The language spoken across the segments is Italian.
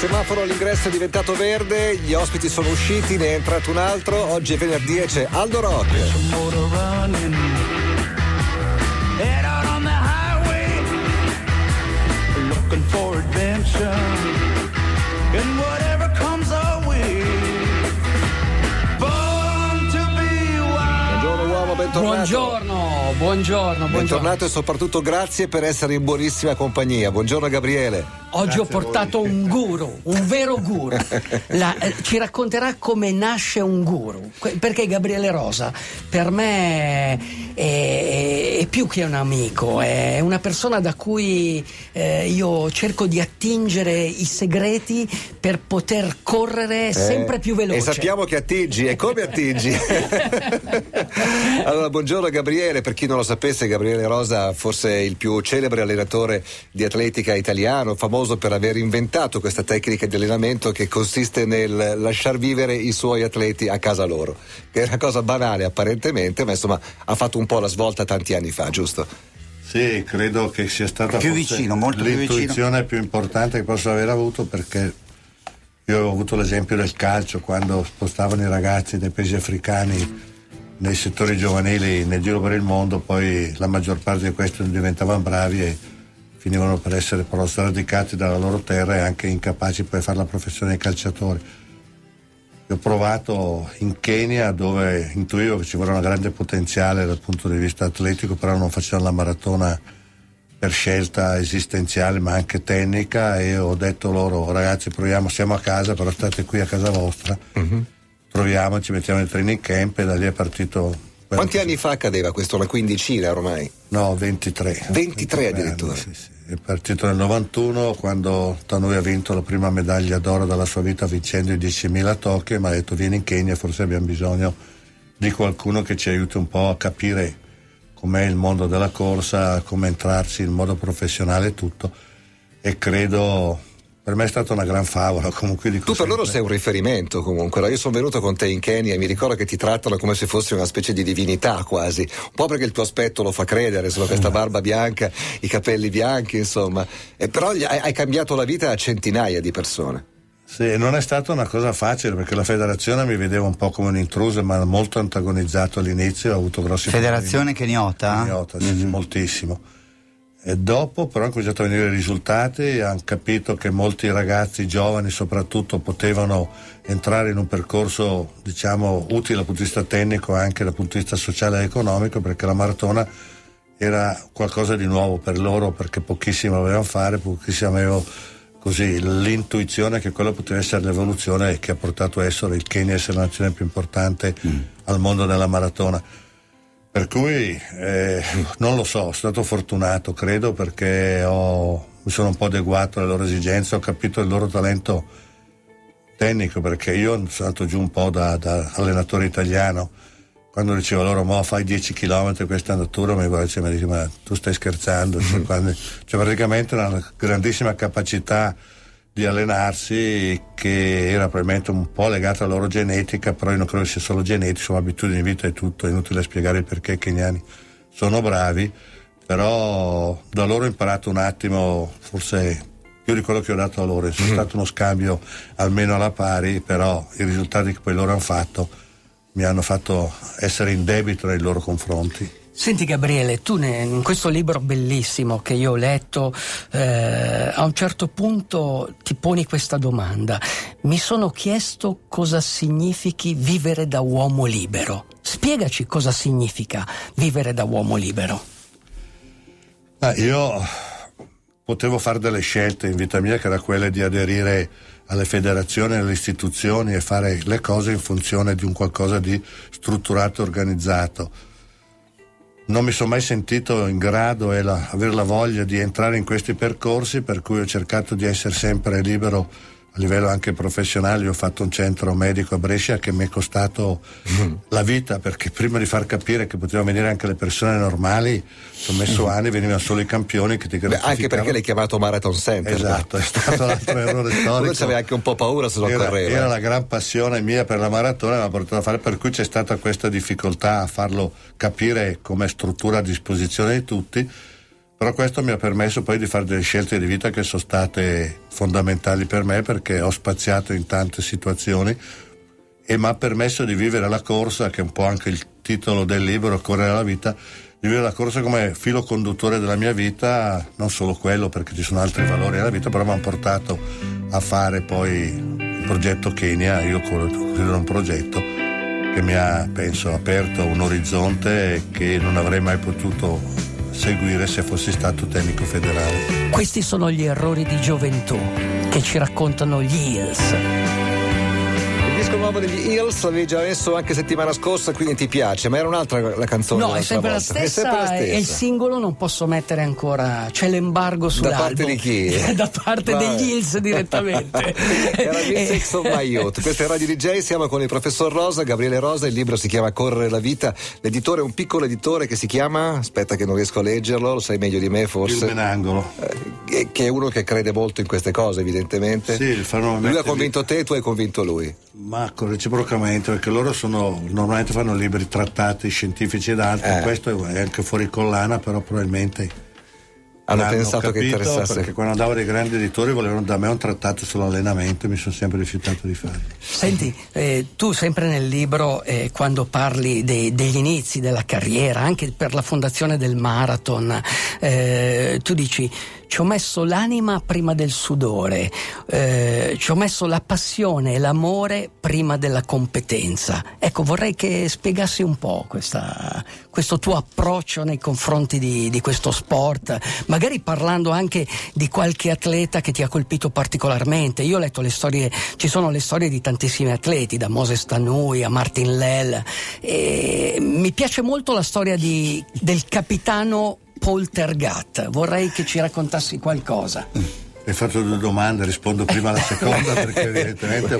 semaforo all'ingresso è diventato verde, gli ospiti sono usciti, ne è entrato un altro. Oggi è venerdì e c'è Aldo Rock. Buongiorno, buongiorno. Bentornato e soprattutto grazie per essere in buonissima compagnia. Buongiorno Gabriele. Oggi grazie ho portato un guru, un vero guru. Ci racconterà come nasce un guru. Perché Gabriele Rosa per me è più che un amico, è una persona da cui io cerco di attingere i segreti per poter correre sempre più veloce. E sappiamo che attingi, e come attingi? Allora, buongiorno Gabriele. Per chi non lo sapesse, Gabriele Rosa forse è il più celebre allenatore di atletica italiano, famoso per aver inventato questa tecnica di allenamento che consiste nel lasciar vivere i suoi atleti a casa loro, che è una cosa banale apparentemente, ma insomma ha fatto un po' la svolta tanti anni fa, giusto? Sì, credo che sia stata più vicino, molto più vicino, l'intuizione più importante che posso aver avuto, perché io avevo avuto l'esempio del calcio quando spostavano i ragazzi dai paesi africani nei settori giovanili nel giro per il mondo, poi la maggior parte di questi non diventavano bravi e finivano per essere però sradicati dalla loro terra e anche incapaci poi di fare la professione di calciatori. Ho provato in Kenya, dove intuivo che ci voleva un grande potenziale dal punto di vista atletico, però non facevano la maratona per scelta esistenziale ma anche tecnica, e ho detto loro: ragazzi, proviamo, siamo a casa, però state qui a casa vostra. Mm-hmm. Proviamo, ci mettiamo nel training camp, e da lì è partito. Quanti anni fa accadeva questo? Una quindicina ormai? No, 23. 23 addirittura? Anni, sì. È partito nel 91, quando Tanui ha vinto la prima medaglia d'oro della sua vita vincendo i 10.000 Tokyo, ma ha detto: vieni in Kenya, forse abbiamo bisogno di qualcuno che ci aiuti un po' a capire com'è il mondo della corsa, come entrarci in modo professionale e tutto. E credo... per me è stata una gran favola, comunque. Dico, tu per loro sei un riferimento, comunque. Io sono venuto con te in Kenya e mi ricordo che ti trattano come se fossi una specie di divinità, quasi. Un po' perché il tuo aspetto lo fa credere, insomma, questa barba bianca, i capelli bianchi, insomma. E però hai cambiato la vita a centinaia di persone. Sì, non è stata una cosa facile, perché la federazione mi vedeva un po' come un intruso, ma molto antagonizzato all'inizio, ho avuto grossi problemi. Federazione Kenyota? Kenyota, sì, mm-hmm. Moltissimo. E dopo però hanno cominciato a venire i risultati, hanno capito che molti ragazzi giovani soprattutto potevano entrare in un percorso, diciamo, utile dal punto di vista tecnico e anche dal punto di vista sociale ed economico, perché la maratona era qualcosa di nuovo per loro, perché pochissimo avevano fare, pochissimo avevano così l'intuizione che quella poteva essere l'evoluzione che ha portato a essere il Kenya a essere la nazione più importante al mondo della maratona. Per cui non lo so, sono stato fortunato, credo, perché mi sono un po' adeguato alle loro esigenze, ho capito il loro talento tecnico, perché io sono andato giù un po' da allenatore italiano. Quando dicevo loro: mo fai 10 km questa andatura, mi dice: ma tu stai scherzando? Cioè praticamente una grandissima capacità di allenarsi, che era probabilmente un po' legata alla loro genetica, però io non credo sia solo genetica, sono abitudini di vita e tutto, è inutile spiegare il perché i keniani sono bravi, però da loro ho imparato un attimo, forse più di quello che ho dato a loro, è stato uno scambio almeno alla pari, però i risultati che poi loro hanno fatto mi hanno fatto essere in debito nei loro confronti. Senti Gabriele, tu in questo libro bellissimo che io ho letto, a un certo punto ti poni questa domanda: mi sono chiesto cosa significhi vivere da uomo libero. Spiegaci cosa significa vivere da uomo libero. Io potevo fare delle scelte in vita mia, che era quella di aderire alle federazioni, alle istituzioni e fare le cose in funzione di un qualcosa di strutturato e organizzato. Non mi sono mai sentito in grado e avere la voglia di entrare in questi percorsi, per cui ho cercato di essere sempre libero a livello anche professionale. Io ho fatto un centro medico a Brescia che mi è costato la vita, perché prima di far capire che potevano venire anche le persone normali ci ho messo anni, venivano solo i campioni che ti gratificavano. Anche perché l'hai chiamato Marathon Sempre. Esatto, è stato l'altro errore storico. Io c'avevo anche un po' paura se lo correva. Era la gran passione mia per la maratona, ma portata a fare, per cui c'è stata questa difficoltà a farlo capire come struttura a disposizione di tutti. Però questo mi ha permesso poi di fare delle scelte di vita che sono state fondamentali per me, perché ho spaziato in tante situazioni e mi ha permesso di vivere la corsa, che è un po' anche il titolo del libro, Correre alla vita, di vivere la corsa come filo conduttore della mia vita, non solo quello, perché ci sono altri valori alla vita, però mi hanno portato a fare poi il progetto Kenya. Io considero un progetto che mi ha, penso, aperto un orizzonte che non avrei mai potuto seguire se fossi stato tecnico federale. Questi sono gli errori di gioventù che ci raccontano gli Hills. Il disco nuovo degli Hills l'avevi già messo anche settimana scorsa, quindi ti piace, ma era un'altra la canzone. No, è sempre la stessa. E il singolo non posso mettere ancora, c'è l'embargo sull'album. Da parte di chi? Da parte degli Hills direttamente. Era il Sex of My Youth. Questo è Radio DJ, siamo con il professor Rosa, Gabriele Rosa, il libro si chiama Correre la vita, l'editore è un piccolo editore che si chiama, aspetta che non riesco a leggerlo, lo sai meglio di me forse. Il Menango. Che è uno che crede molto in queste cose, evidentemente. Sì, lui ha convinto te e tu hai convinto lui. Ma reciprocamente, perché loro normalmente fanno libri trattati scientifici ed altro, questo è anche fuori collana, però probabilmente hanno pensato che interessasse, perché quando andavo dei grandi editori volevano da me un trattato sull'allenamento e mi sono sempre rifiutato di farlo. Senti, tu sempre nel libro quando parli degli inizi della carriera, anche per la fondazione del Marathon, tu dici: ci ho messo l'anima prima del sudore, ci ho messo la passione e l'amore prima della competenza. Ecco, vorrei che spiegassi un po' questo tuo approccio nei confronti di questo sport, magari parlando anche di qualche atleta che ti ha colpito particolarmente. Io ho letto le storie, ci sono le storie di tantissimi atleti, da Moses Tanui a Martin Lell, e mi piace molto la storia del capitano Poltergat. Vorrei che ci raccontassi qualcosa. Hai fatto due domande, rispondo prima alla seconda perché evidentemente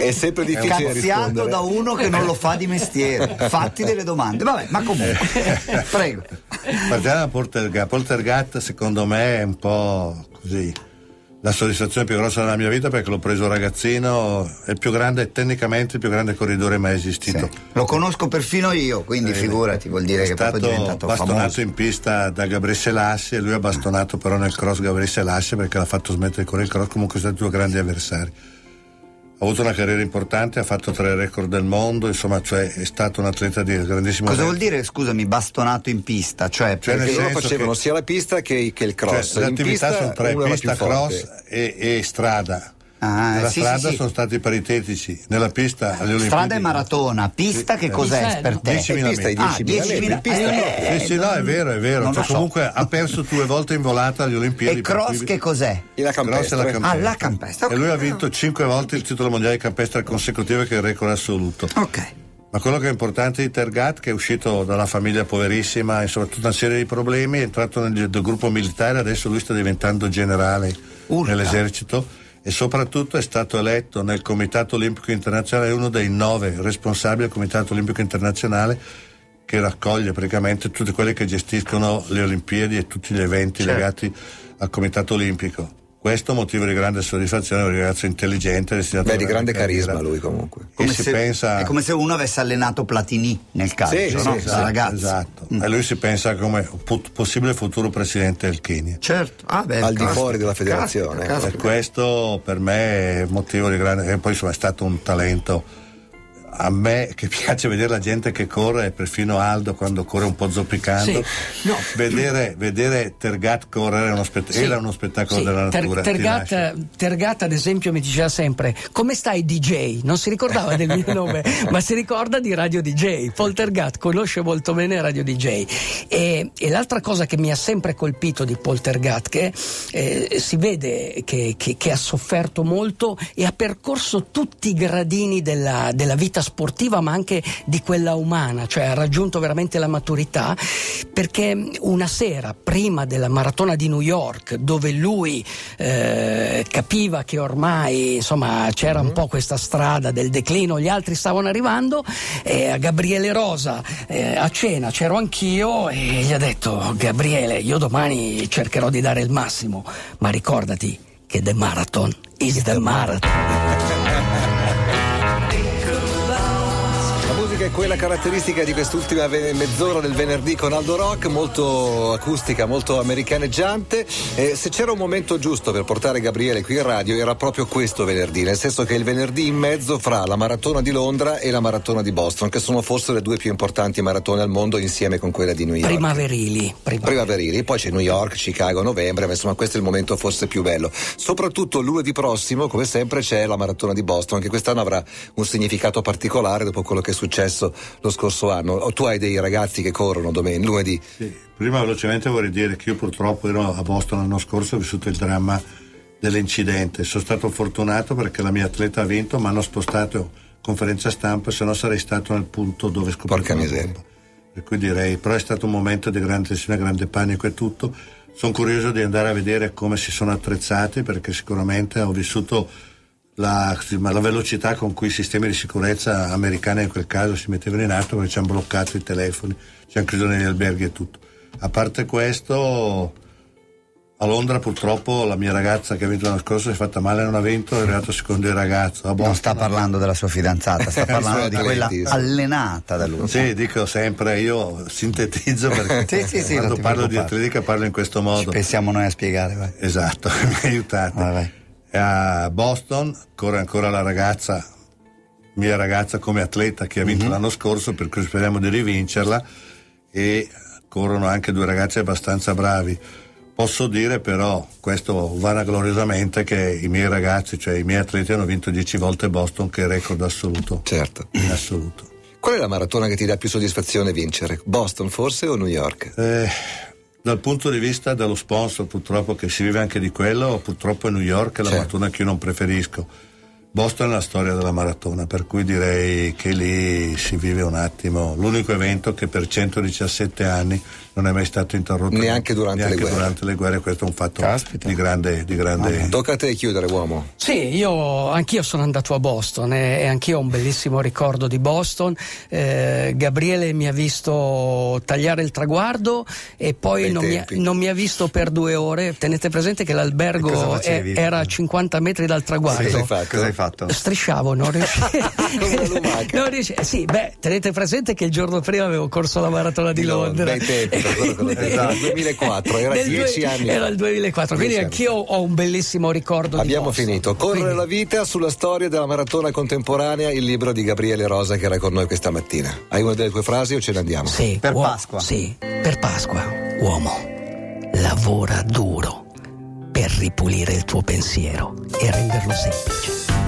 è sempre difficile rispondere da uno che non lo fa di mestiere. Fatti delle domande, vabbè, ma comunque prego. Partiamo da Poltergat. Secondo me è un po' così la soddisfazione più grossa della mia vita, perché l'ho preso ragazzino, è il più grande, tecnicamente il più grande corridore mai esistito. Sì, lo conosco perfino io, quindi figurati, vuol dire che proprio è diventato bastonato famoso. In pista da Gebrselassie, e lui ha bastonato però nel cross Gebrselassie perché l'ha fatto smettere di correre il cross. Comunque sono stati due grandi avversari. Ha avuto una carriera importante, ha fatto 3 record del mondo, insomma, cioè è stato un atleta di grandissimo. Cosa vuol dire, scusami, bastonato in pista? Cioè perché loro facevano sia la pista che il cross. Cioè, le attività sono 3: pista, cross e strada. Nella strada sono stati paritetici, nella pista alle Olimpiadi. Strada e maratona, pista che cos'è per te? 10.000 metri. Sì, no, è vero. Cioè, comunque ha perso 2 volte in volata alle Olimpiadi. E cross che cos'è? La campestra. La campestra. Okay. E lui ha vinto 5 volte il titolo mondiale di campestra consecutiva, che è il record assoluto. Ok. Ma quello che è importante di Tergat, che è uscito da una famiglia poverissima, insomma, tutta una serie di problemi, è entrato nel gruppo militare, adesso lui sta diventando generale nell'esercito. E soprattutto è stato eletto nel Comitato Olimpico Internazionale, uno dei 9 responsabili del Comitato Olimpico Internazionale, che raccoglie praticamente tutti quelli che gestiscono le Olimpiadi e tutti gli eventi legati al Comitato Olimpico. Questo motivo di grande soddisfazione, è un ragazzo intelligente, destinato di grande carisma lui comunque. È come se uno avesse allenato Platini nel calcio, no? Esatto. E lui si pensa come possibile futuro presidente del Kenya. Certo. Al di fuori della federazione. Per questo per me è motivo di grande. E poi è stato un talento. A me che piace vedere la gente che corre, perfino Aldo quando corre un po' zoppicando, vedere Tergat correre era uno spettacolo della natura. Tergat ad esempio mi diceva sempre: come stai DJ? Non si ricordava del mio nome ma si ricorda di Radio DJ. Poltergat conosce molto bene Radio DJ, e l'altra cosa che mi ha sempre colpito di Poltergat, che si vede che ha sofferto molto e ha percorso tutti i gradini della vita sportiva, ma anche di quella umana, cioè ha raggiunto veramente la maturità, perché una sera prima della maratona di New York, dove lui capiva che ormai c'era un po' questa strada del declino, gli altri stavano arrivando, a Gabriele Rosa a cena c'ero anch'io e gli ha detto: Gabriele, io domani cercherò di dare il massimo, ma ricordati che the marathon is the marathon. che è quella caratteristica di quest'ultima mezz'ora del venerdì con Aldo Rock, molto acustica, molto americaneggiante. Se c'era un momento giusto per portare Gabriele qui in radio era proprio questo venerdì, nel senso che il venerdì in mezzo fra la maratona di Londra e la maratona di Boston, che sono forse le due più importanti maratone al mondo insieme con quella di New York. Primaverili, poi c'è New York, Chicago, novembre, ma insomma questo è il momento forse più bello. Soprattutto lunedì prossimo, come sempre, c'è la maratona di Boston, che quest'anno avrà un significato particolare dopo quello che è successo lo scorso anno. Tu hai dei ragazzi che corrono domenica, lunedì. Sì, prima velocemente vorrei dire che io purtroppo ero a Boston l'anno scorso, ho vissuto il dramma dell'incidente. Sono stato fortunato perché la mia atleta ha vinto, ma hanno spostato conferenza stampa, se no sarei stato nel punto dove scoprire la bomba. Per cui direi, però è stato un momento di grande tensione, grande panico e tutto. Sono curioso di andare a vedere come si sono attrezzati, perché sicuramente ho vissuto la velocità con cui i sistemi di sicurezza americani in quel caso si mettevano in atto, perché ci hanno bloccato i telefoni, ci hanno chiuso negli alberghi e tutto. A parte questo, a Londra purtroppo la mia ragazza che ha vinto l'anno scorso si è fatta male, non ha vinto, è arrivato secondo il ragazzo. Non sta parlando della sua fidanzata, sta parlando di quella allenata da lui. Sì, dico sempre, io sintetizzo perché sì, quando parlo di atletica parlo in questo modo. Ci pensiamo noi a spiegare. Vai. Esatto, mi aiutate. Vai. A Boston corre ancora la ragazza, mia ragazza, come atleta che ha vinto l'anno scorso, per cui speriamo di rivincerla, e corrono anche due ragazzi abbastanza bravi. Posso dire però, questo vanagloriosamente, che i miei ragazzi, cioè i miei atleti, hanno vinto 10 volte Boston, che è record assoluto. Certo. Assoluto. Qual è la maratona che ti dà più soddisfazione vincere? Boston forse o New York? Dal punto di vista dello sponsor, purtroppo, che si vive anche di quello, purtroppo è New York, è la maratona che io non preferisco. Boston è la storia della maratona, per cui direi che lì si vive un attimo l'unico evento che per 117 anni non è mai stato interrotto, neanche durante le guerre. Questo è un fatto di grande. Tocca a te chiudere, uomo. Sì, anch'io sono andato a Boston e anch'io ho un bellissimo ricordo di Boston. Gabriele mi ha visto tagliare il traguardo e poi non mi ha visto per 2 ore. Tenete presente che l'albergo era a 50 metri dal traguardo. Sì, strisciavo, non riuscivo. Tenete presente che il giorno prima avevo corso la maratona di Londra. Esatto, 2004, era 10 anni. Era il 2004, quindi anch'io ho un bellissimo ricordo. Abbiamo finito. Correre la vita sulla storia della maratona contemporanea, il libro di Gabriele Rosa che era con noi questa mattina. Hai una delle tue frasi o ce ne andiamo? Sì, per Pasqua, uomo, lavora duro per ripulire il tuo pensiero e renderlo semplice.